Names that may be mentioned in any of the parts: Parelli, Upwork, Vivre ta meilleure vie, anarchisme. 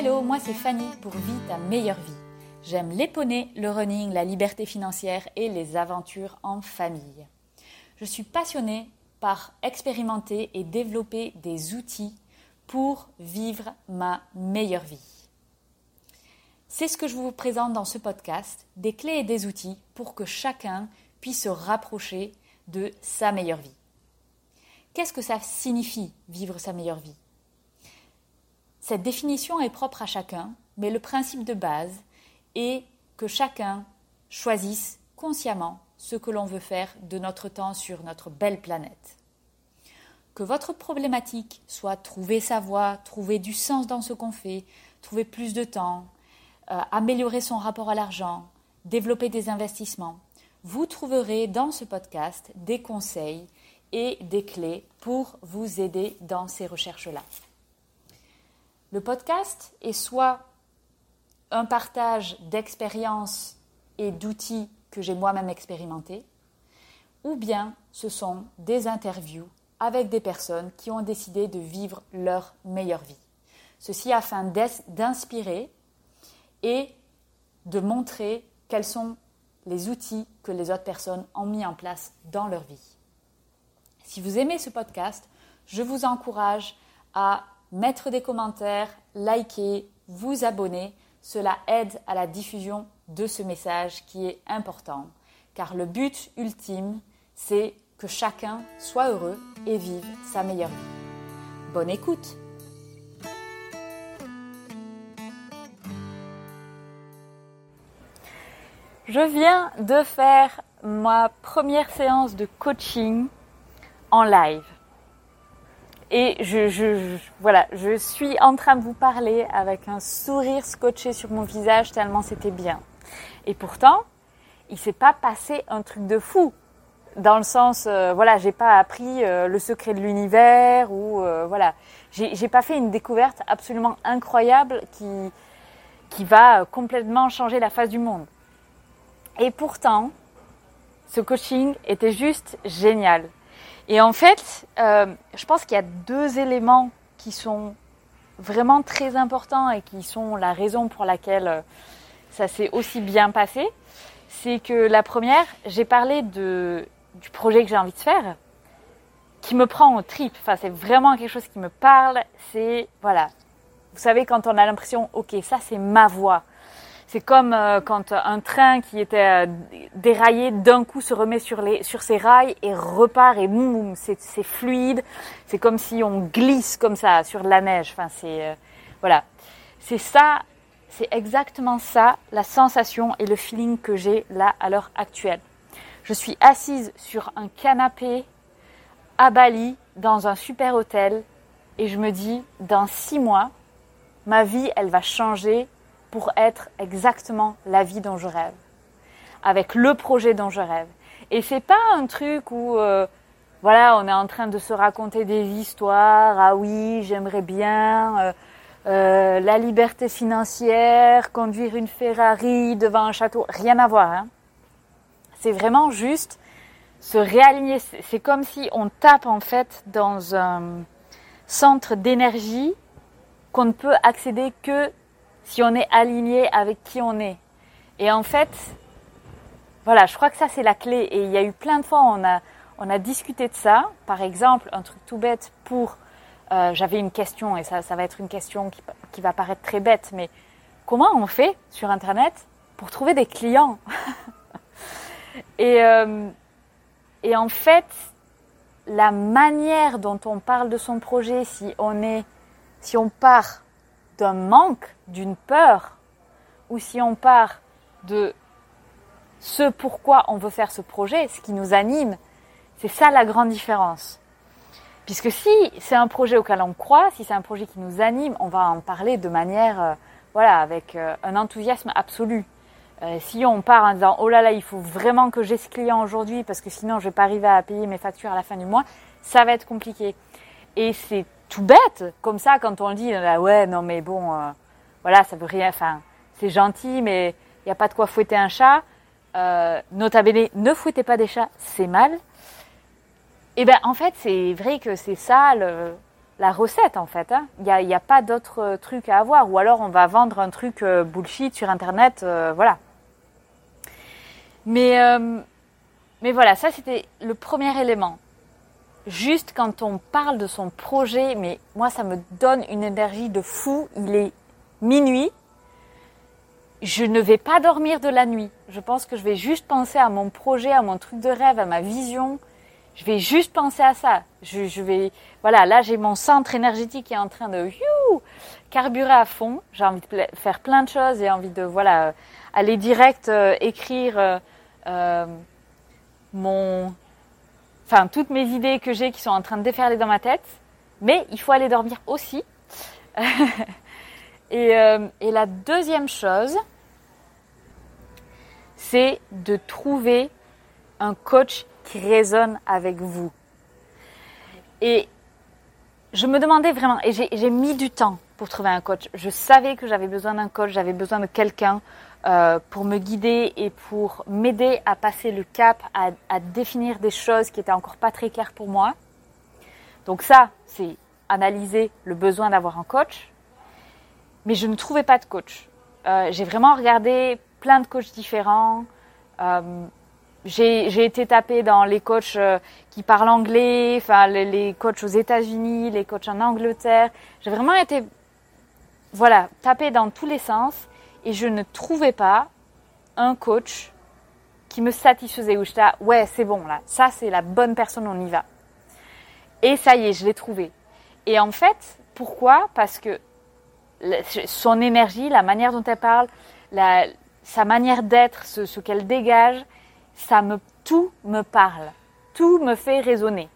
Hello, moi c'est Fanny pour Vivre ta meilleure vie. J'aime les poneys, le running, la liberté financière et les aventures en famille. Je suis passionnée par expérimenter et développer des outils pour vivre ma meilleure vie. C'est ce que je vous présente dans ce podcast, des clés et des outils pour que chacun puisse se rapprocher de sa meilleure vie. Qu'est-ce que ça signifie vivre sa meilleure vie ? Cette définition est propre à chacun, mais le principe de base est que chacun choisisse consciemment ce que l'on veut faire de notre temps sur notre belle planète. Que votre problématique soit trouver sa voie, trouver du sens dans ce qu'on fait, trouver plus de temps, améliorer son rapport à l'argent, développer des investissements, vous trouverez dans ce podcast des conseils et des clés pour vous aider dans ces recherches-là. Le podcast est soit un partage d'expériences et d'outils que j'ai moi-même expérimentés, ou bien ce sont des interviews avec des personnes qui ont décidé de vivre leur meilleure vie. Ceci afin d'inspirer et de montrer quels sont les outils que les autres personnes ont mis en place dans leur vie. Si vous aimez ce podcast, je vous encourage à mettre des commentaires, liker, vous abonner, cela aide à la diffusion de ce message qui est important. Car le but ultime, c'est que chacun soit heureux et vive sa meilleure vie. Bonne écoute! Je viens de faire ma première séance de coaching en live. Et je suis en train de vous parler avec un sourire scotché sur mon visage tellement c'était bien. Et pourtant, il s'est pas passé un truc de fou. Dans le sens, j'ai pas appris le secret de l'univers ou j'ai pas fait une découverte absolument incroyable qui va complètement changer la face du monde. Et pourtant, ce coaching était juste génial. Et en fait, je pense qu'il y a deux éléments qui sont vraiment très importants et qui sont la raison pour laquelle ça s'est aussi bien passé. C'est que la première, j'ai parlé du projet que j'ai envie de faire, qui me prend aux tripes. Enfin, c'est vraiment quelque chose qui me parle. C'est, vous savez, quand on a l'impression, ok, ça c'est ma voix. C'est comme quand un train qui était déraillé d'un coup se remet sur ses rails et repart et boum, c'est fluide. C'est comme si on glisse comme ça sur de la neige. Enfin, c'est ça, c'est exactement ça, la sensation et le feeling que j'ai là à l'heure actuelle. Je suis assise sur un canapé à Bali dans un super hôtel et je me dis, dans 6 mois, ma vie, elle va changer pour être exactement la vie dont je rêve, avec le projet dont je rêve. Et c'est pas un truc où, on est en train de se raconter des histoires, ah oui, j'aimerais bien la liberté financière, conduire une Ferrari devant un château, rien à voir. Hein. C'est vraiment juste se réaligner, c'est comme si on tape en fait dans un centre d'énergie qu'on ne peut accéder que si on est aligné avec qui on est. Et en fait, je crois que ça c'est la clé. Et il y a eu plein de fois, on a discuté de ça. Par exemple, un truc tout bête j'avais une question, et ça va être une question qui va paraître très bête, mais comment on fait sur Internet pour trouver des clients ? Et en fait, la manière dont on parle de son projet, si on part d'un manque, d'une peur, ou si on part de ce pourquoi on veut faire ce projet, ce qui nous anime, c'est ça la grande différence. Puisque si c'est un projet auquel on croit, si c'est un projet qui nous anime, on va en parler de manière, avec un enthousiasme absolu. Si on part en disant « Oh là là, il faut vraiment que j'ai ce client aujourd'hui parce que sinon je vais pas arriver à payer mes factures à la fin du mois », ça va être compliqué. Et c'est tout bête, comme ça, quand on le dit, ouais, non, mais bon, ça veut rien, enfin, c'est gentil, mais il n'y a pas de quoi fouetter un chat. Nota bene, ne fouettez pas des chats, c'est mal. Et bien, en fait, c'est vrai que c'est ça la recette en fait. Il n'y a pas d'autre truc à avoir, ou alors on va vendre un truc bullshit sur internet, voilà. Mais voilà, ça c'était le premier élément. Juste quand on parle de son projet, mais moi ça me donne une énergie de fou, il est minuit, je ne vais pas dormir de la nuit. Je pense que je vais juste penser à mon projet, à mon truc de rêve, à ma vision. Je vais juste penser à ça. Je vais, voilà, là j'ai mon centre énergétique qui est en train de carburer à fond. J'ai envie de faire plein de choses, j'ai envie de aller direct écrire toutes mes idées que j'ai qui sont en train de déferler dans ma tête. Mais il faut aller dormir aussi. Et la deuxième chose, c'est de trouver un coach qui résonne avec vous. Et je me demandais vraiment, et j'ai mis du temps pour trouver un coach. Je savais que j'avais besoin d'un coach, j'avais besoin de quelqu'un pour me guider et pour m'aider à passer le cap, à définir des choses qui étaient encore pas très claires pour moi. Donc ça, c'est analyser le besoin d'avoir un coach. Mais je ne trouvais pas de coach. J'ai vraiment regardé plein de coachs différents. J'ai été tapée dans les coachs qui parlent anglais, enfin les coachs aux États-Unis, les coachs en Angleterre. J'ai vraiment été tapée dans tous les sens et je ne trouvais pas un coach qui me satisfaisait où j'étais. Ouais, c'est bon là, ça c'est la bonne personne, on y va. Et ça y est, je l'ai trouvé. Et en fait, pourquoi ? Parce que son énergie, la manière dont elle parle, sa manière d'être, ce qu'elle dégage, tout me parle, tout me fait résonner.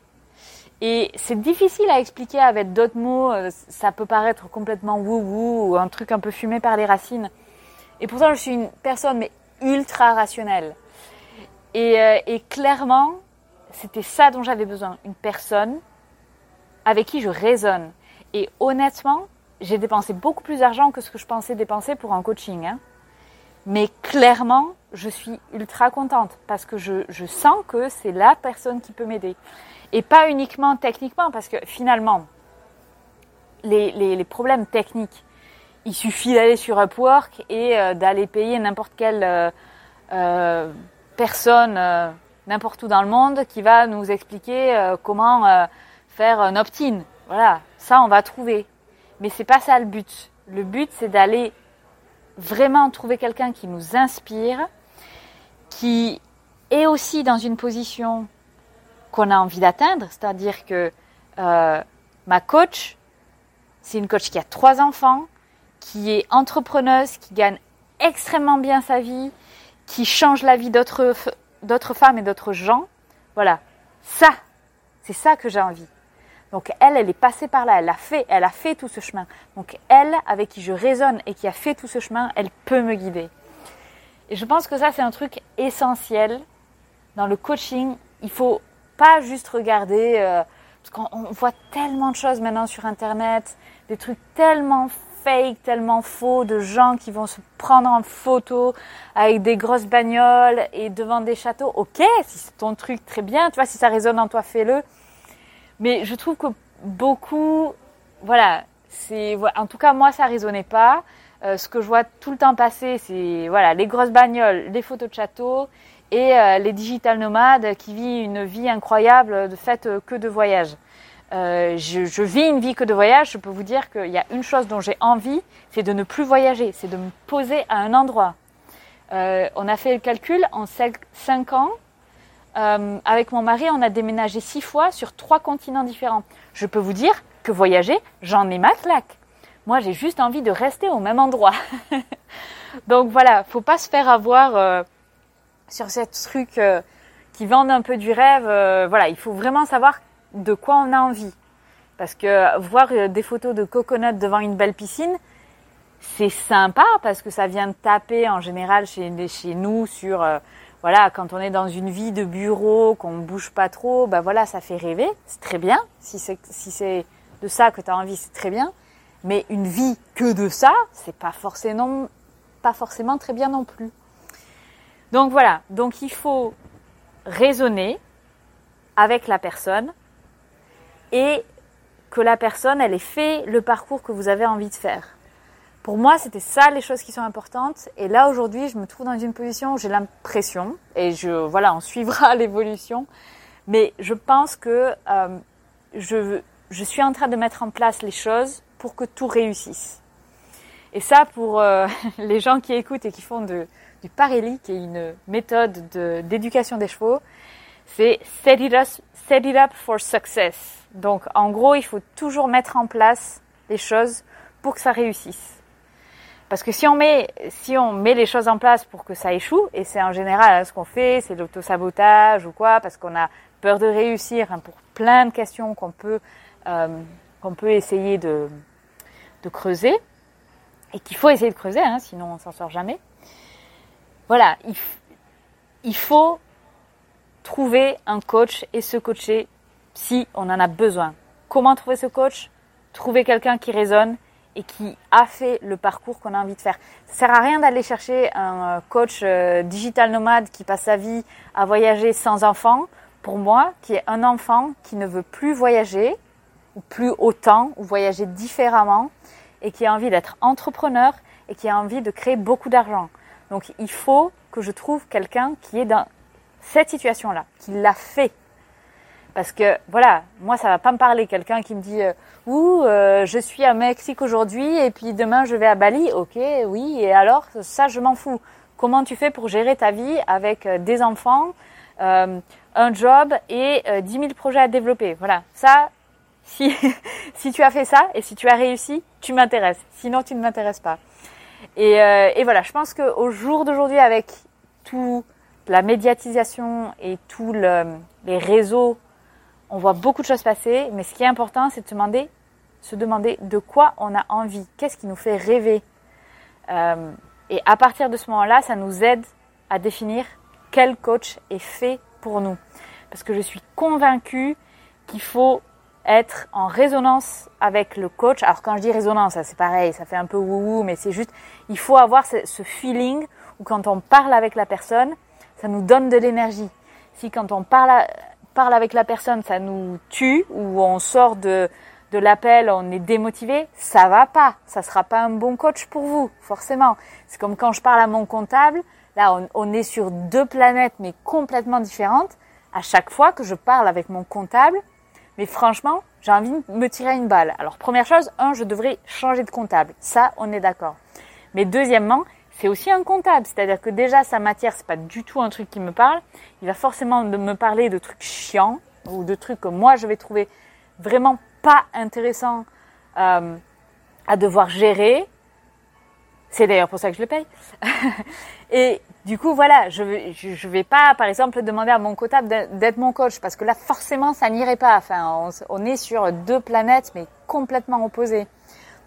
Et c'est difficile à expliquer avec d'autres mots, ça peut paraître complètement wou-wou ou un truc un peu fumé par les racines. Et pourtant, je suis une personne mais ultra rationnelle. Et clairement, c'était ça dont j'avais besoin, une personne avec qui je résonne. Et honnêtement, j'ai dépensé beaucoup plus d'argent que ce que je pensais dépenser pour un coaching. Mais clairement, je suis ultra contente parce que je sens que c'est la personne qui peut m'aider. Et pas uniquement techniquement, parce que finalement, les problèmes techniques, il suffit d'aller sur Upwork et d'aller payer n'importe quelle personne, n'importe où dans le monde, qui va nous expliquer comment faire un opt-in. Voilà, ça on va trouver. Mais c'est pas ça le but. Le but, c'est d'aller vraiment trouver quelqu'un qui nous inspire, qui est aussi dans une position qu'on a envie d'atteindre. C'est-à-dire que ma coach, c'est une coach qui a 3 enfants, qui est entrepreneuse, qui gagne extrêmement bien sa vie, qui change la vie d'autres femmes et d'autres gens. Voilà, ça, c'est ça que j'ai envie. Donc elle est passée par là, elle a fait tout ce chemin. Donc elle, avec qui je résonne et qui a fait tout ce chemin, elle peut me guider. Et je pense que ça, c'est un truc essentiel dans le coaching. Il ne faut pas juste regarder, parce qu'on voit tellement de choses maintenant sur Internet, des trucs tellement fake, tellement faux, de gens qui vont se prendre en photo avec des grosses bagnoles et devant des châteaux. Ok, si c'est ton truc, très bien, tu vois, si ça résonne en toi, fais-le. Mais je trouve que beaucoup, en tout cas moi ça résonnait pas. Ce que je vois tout le temps passer, c'est les grosses bagnoles, les photos de châteaux et les digital nomades qui vivent une vie incroyable de fait que de voyage. Je vis une vie que de voyage, je peux vous dire qu'il y a une chose dont j'ai envie, c'est de ne plus voyager, c'est de me poser à un endroit. On a fait le calcul en 5 ans. Avec mon mari, on a déménagé 6 fois sur 3 continents différents. Je peux vous dire que voyager, j'en ai ma claque. Moi, j'ai juste envie de rester au même endroit. Donc voilà, faut pas se faire avoir sur ce truc qui vend un peu du rêve. Il faut vraiment savoir de quoi on a envie. Parce que voir des photos de coconuts devant une belle piscine, c'est sympa parce que ça vient de taper en général chez nous sur... quand on est dans une vie de bureau, qu'on ne bouge pas trop, ça fait rêver, c'est très bien. Si c'est de ça que tu as envie, c'est très bien. Mais une vie que de ça, c'est pas forcément très bien non plus. Donc voilà, donc il faut raisonner avec la personne et que la personne, elle ait fait le parcours que vous avez envie de faire. Pour moi, c'était ça les choses qui sont importantes. Et là, aujourd'hui, je me trouve dans une position où j'ai l'impression, et on suivra l'évolution, mais je pense que je suis en train de mettre en place les choses pour que tout réussisse. Et ça, pour les gens qui écoutent et qui font du Parelli, qui est une méthode d'éducation des chevaux, c'est « set it up for success ». Donc, en gros, il faut toujours mettre en place les choses pour que ça réussisse. Parce que si on met les choses en place pour que ça échoue, et c'est en général ce qu'on fait, c'est l'auto-sabotage ou quoi, parce qu'on a peur de réussir pour plein de questions qu'on peut essayer de creuser, et qu'il faut essayer de creuser, sinon on ne s'en sort jamais. Voilà, il faut trouver un coach et se coacher si on en a besoin. Comment trouver ce coach ? Trouver quelqu'un qui résonne et qui a fait le parcours qu'on a envie de faire. Ça ne sert à rien d'aller chercher un coach digital nomade qui passe sa vie à voyager sans enfant, pour moi, qui est un enfant qui ne veut plus voyager, ou plus autant, ou voyager différemment, et qui a envie d'être entrepreneur, et qui a envie de créer beaucoup d'argent. Donc, il faut que je trouve quelqu'un qui est dans cette situation-là, qui l'a fait. Parce que, moi, ça va pas me parler. Quelqu'un qui me dit « Ouh, je suis à Mexique aujourd'hui et puis demain, je vais à Bali. » Ok, oui, et alors, ça, je m'en fous. Comment tu fais pour gérer ta vie avec des enfants, un job et 10 000 projets à développer ? Voilà, ça, si tu as fait ça et si tu as réussi, tu m'intéresses. Sinon, tu ne m'intéresses pas. Et voilà, je pense qu'au jour d'aujourd'hui, avec toute la médiatisation et tous les réseaux, on voit beaucoup de choses passer, mais ce qui est important, c'est de se demander de quoi on a envie, qu'est-ce qui nous fait rêver. Et à partir de ce moment-là, ça nous aide à définir quel coach est fait pour nous. Parce que je suis convaincue qu'il faut être en résonance avec le coach. Alors quand je dis résonance, c'est pareil, ça fait un peu wouhou, mais c'est juste, il faut avoir ce feeling où quand on parle avec la personne, ça nous donne de l'énergie. Si quand on parle avec la personne, ça nous tue, ou on sort de l'appel, on est démotivé, ça va pas, ça sera pas un bon coach pour vous, forcément. C'est comme quand je parle à mon comptable, là on est sur deux planètes mais complètement différentes. À chaque fois que je parle avec mon comptable, mais franchement, j'ai envie de me tirer une balle. Alors, première chose, je devrais changer de comptable. Ça, on est d'accord. Mais deuxièmement, c'est aussi un comptable. C'est-à-dire que déjà, sa matière, c'est pas du tout un truc qui me parle. Il va forcément me parler de trucs chiants ou de trucs que moi, je vais trouver vraiment pas intéressants à devoir gérer. C'est d'ailleurs pour ça que je le paye. Et du coup, je vais pas, par exemple, demander à mon comptable d'être mon coach parce que là, forcément, ça n'irait pas. Enfin, on est sur deux planètes, mais complètement opposées.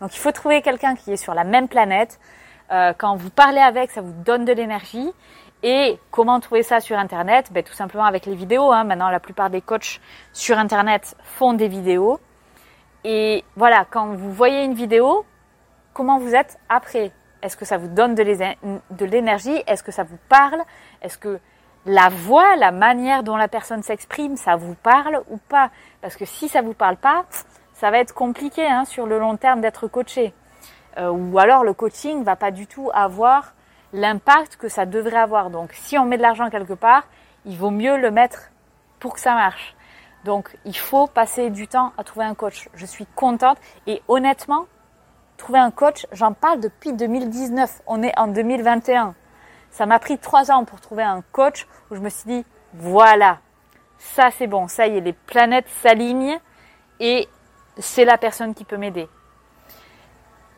Donc, il faut trouver quelqu'un qui est sur la même planète. Quand vous parlez avec, ça vous donne de l'énergie. Et comment trouver ça sur Internet ? Tout simplement avec les vidéos. Maintenant, la plupart des coachs sur Internet font des vidéos. Et voilà, quand vous voyez une vidéo, comment vous êtes après ? Est-ce que ça vous donne de l'énergie ? Est-ce que ça vous parle ? Est-ce que la voix, la manière dont la personne s'exprime, ça vous parle ou pas ? Parce que si ça vous parle pas, ça va être compliqué sur le long terme d'être coaché. Ou alors le coaching va pas du tout avoir l'impact que ça devrait avoir. Donc si on met de l'argent quelque part, il vaut mieux le mettre pour que ça marche. Donc il faut passer du temps à trouver un coach. Je suis contente et honnêtement, trouver un coach, j'en parle depuis 2019, on est en 2021. Ça m'a pris 3 ans pour trouver un coach où je me suis dit, voilà, ça c'est bon, ça y est, les planètes s'alignent et c'est la personne qui peut m'aider.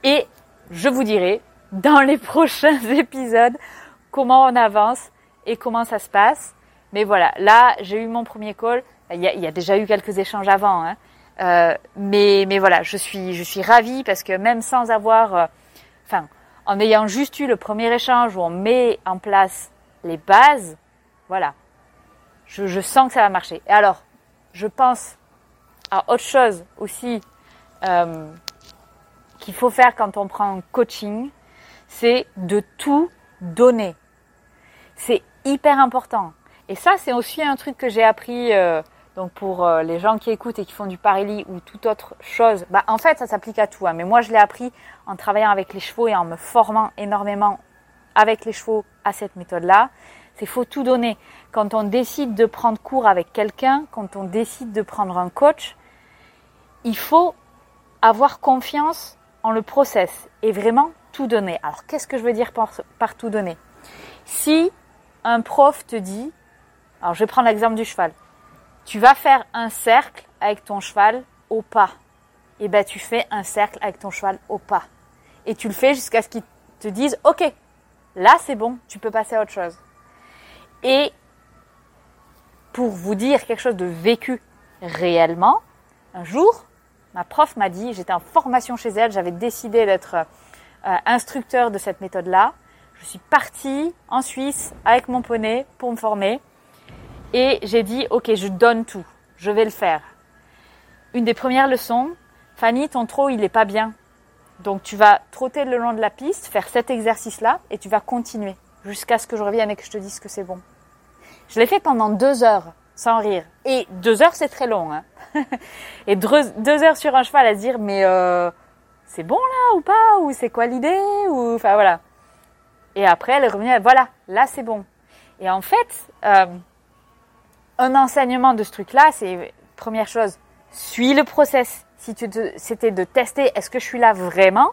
Et je vous dirai dans les prochains épisodes comment on avance et comment ça se passe. Mais voilà, là j'ai eu mon premier call, il y a déjà eu quelques échanges avant, mais voilà, je suis ravie parce que même sans avoir, en ayant juste eu le premier échange où on met en place les bases, voilà, je sens que ça va marcher. Et alors, je pense à autre chose aussi qu'il faut faire quand on prend un coaching, c'est de tout donner. C'est hyper important. Et ça, c'est aussi un truc que j'ai appris Donc pour les gens qui écoutent et qui font du Parelli ou toute autre chose, bah en fait ça s'applique à tout. Hein. Mais moi je l'ai appris en travaillant avec les chevaux et en me formant énormément avec les chevaux à cette méthode-là. Il faut tout donner. Quand on décide de prendre cours avec quelqu'un, quand on décide de prendre un coach, il faut avoir confiance en le process et vraiment tout donner. Alors qu'est-ce que je veux dire par tout donner? Si un prof te dit, alors je vais prendre l'exemple du cheval, tu vas faire un cercle avec ton cheval au pas. Et bien tu fais un cercle avec ton cheval au pas. Et tu le fais jusqu'à ce qu'ils te disent, ok, là c'est bon, tu peux passer à autre chose. Et pour vous dire quelque chose de vécu réellement, un jour, ma prof m'a dit, j'étais en formation chez elle, j'avais décidé d'être instructeur de cette méthode-là. Je suis partie en Suisse avec mon poney pour me former et j'ai dit « Ok, je donne tout, je vais le faire ». Une des premières leçons, « Fanny, ton trot, il n'est pas bien. Donc tu vas trotter le long de la piste, faire cet exercice-là et tu vas continuer. » Jusqu'à ce que je revienne et que je te dise que c'est bon. Je l'ai fait pendant 2 heures, sans rire. Et 2 heures, c'est très long. Hein. Et 2 heures sur un cheval à se dire, mais c'est bon là ou pas? Ou c'est quoi l'idée? Ou enfin voilà. Et après, elle est revenue, voilà, là c'est bon. Et en fait, un enseignement de ce truc-là, c'est première chose, suis le process. Si c'était de tester, est-ce que je suis là vraiment?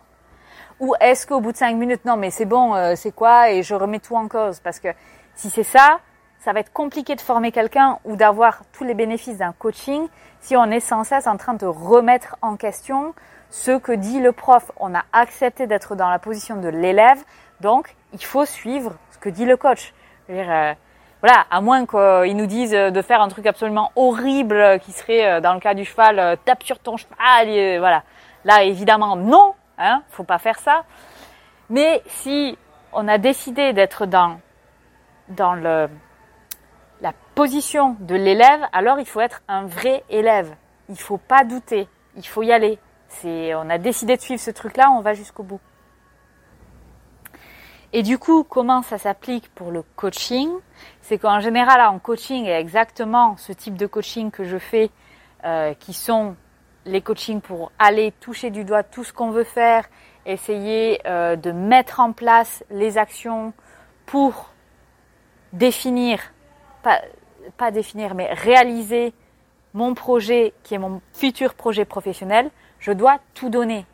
Ou est-ce qu'au bout de 5 minutes, non mais c'est bon, c'est quoi, et je remets tout en cause? Parce que si c'est ça, ça va être compliqué de former quelqu'un ou d'avoir tous les bénéfices d'un coaching si on est sans cesse en train de remettre en question ce que dit le prof. On a accepté d'être dans la position de l'élève, donc il faut suivre ce que dit le coach. C'est-à-dire, voilà, à moins qu'ils nous disent de faire un truc absolument horrible qui serait, dans le cas du cheval, tape sur ton cheval, et, voilà. Là, évidemment, non. Hein, faut pas faire ça. Mais si on a décidé d'être dans la position de l'élève, alors il faut être un vrai élève. Il faut pas douter. Il faut y aller. On a décidé de suivre ce truc-là, on va jusqu'au bout. Et du coup, comment ça s'applique pour le coaching? C'est qu'en général, en coaching, et exactement ce type de coaching que je fais, qui sont les coachings pour aller toucher du doigt tout ce qu'on veut faire, essayer de mettre en place les actions pour définir, pas définir, mais réaliser mon projet qui est mon futur projet professionnel, je dois tout donner.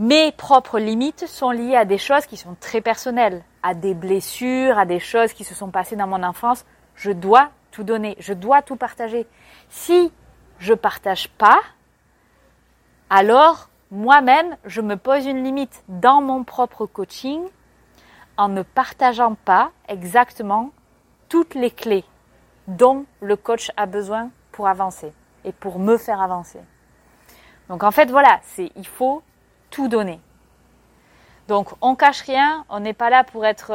Mes propres limites sont liées à des choses qui sont très personnelles, à des blessures, à des choses qui se sont passées dans mon enfance. Je dois tout donner, je dois tout partager. Si je partage pas, alors moi-même, je me pose une limite dans mon propre coaching en ne partageant pas exactement toutes les clés dont le coach a besoin pour avancer et pour me faire avancer. Donc en fait, voilà, il faut tout donner. Donc on cache rien, on n'est pas là pour être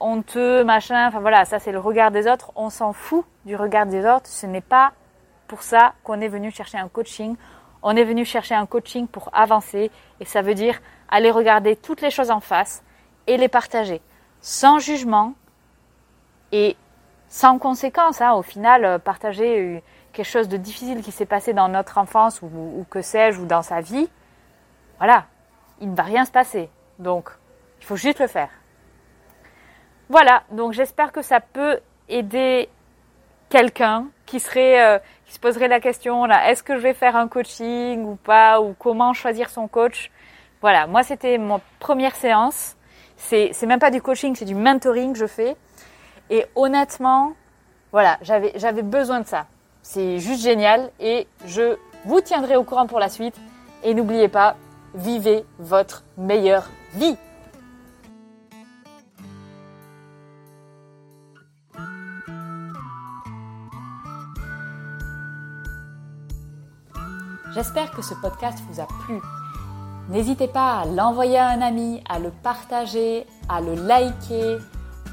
honteux, machin, enfin voilà, ça c'est le regard des autres, on s'en fout du regard des autres, ce n'est pas pour ça qu'on est venu chercher un coaching. On est venu chercher un coaching pour avancer et ça veut dire aller regarder toutes les choses en face et les partager sans jugement et sans conséquence. Hein. Au final, partager quelque chose de difficile qui s'est passé dans notre enfance ou que sais-je, ou dans sa vie, voilà, il ne va rien se passer. Donc, il faut juste le faire. Voilà, donc j'espère que ça peut aider quelqu'un qui se poserait la question là, est-ce que je vais faire un coaching ou pas, ou comment choisir son coach. Voilà, moi c'était ma première séance, c'est même pas du coaching, c'est du mentoring que je fais et honnêtement, voilà, j'avais besoin de ça. C'est juste génial et je vous tiendrai au courant pour la suite et n'oubliez pas, vivez votre meilleure vie. J'espère que ce podcast vous a plu. N'hésitez pas à l'envoyer à un ami, à le partager, à le liker,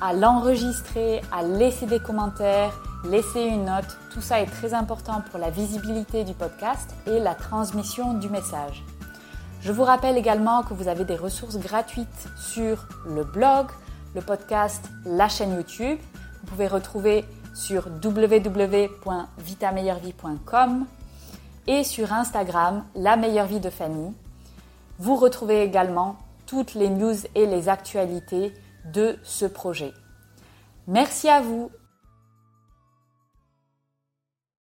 à l'enregistrer, à laisser des commentaires, laisser une note. Tout ça est très important pour la visibilité du podcast et la transmission du message. Je vous rappelle également que vous avez des ressources gratuites sur le blog, le podcast, la chaîne YouTube. Vous pouvez retrouver sur www.vitameilleurevies.com et sur Instagram, @la_meilleure_vie_de_fanny. Vous retrouvez également toutes les news et les actualités de ce projet. Merci à vous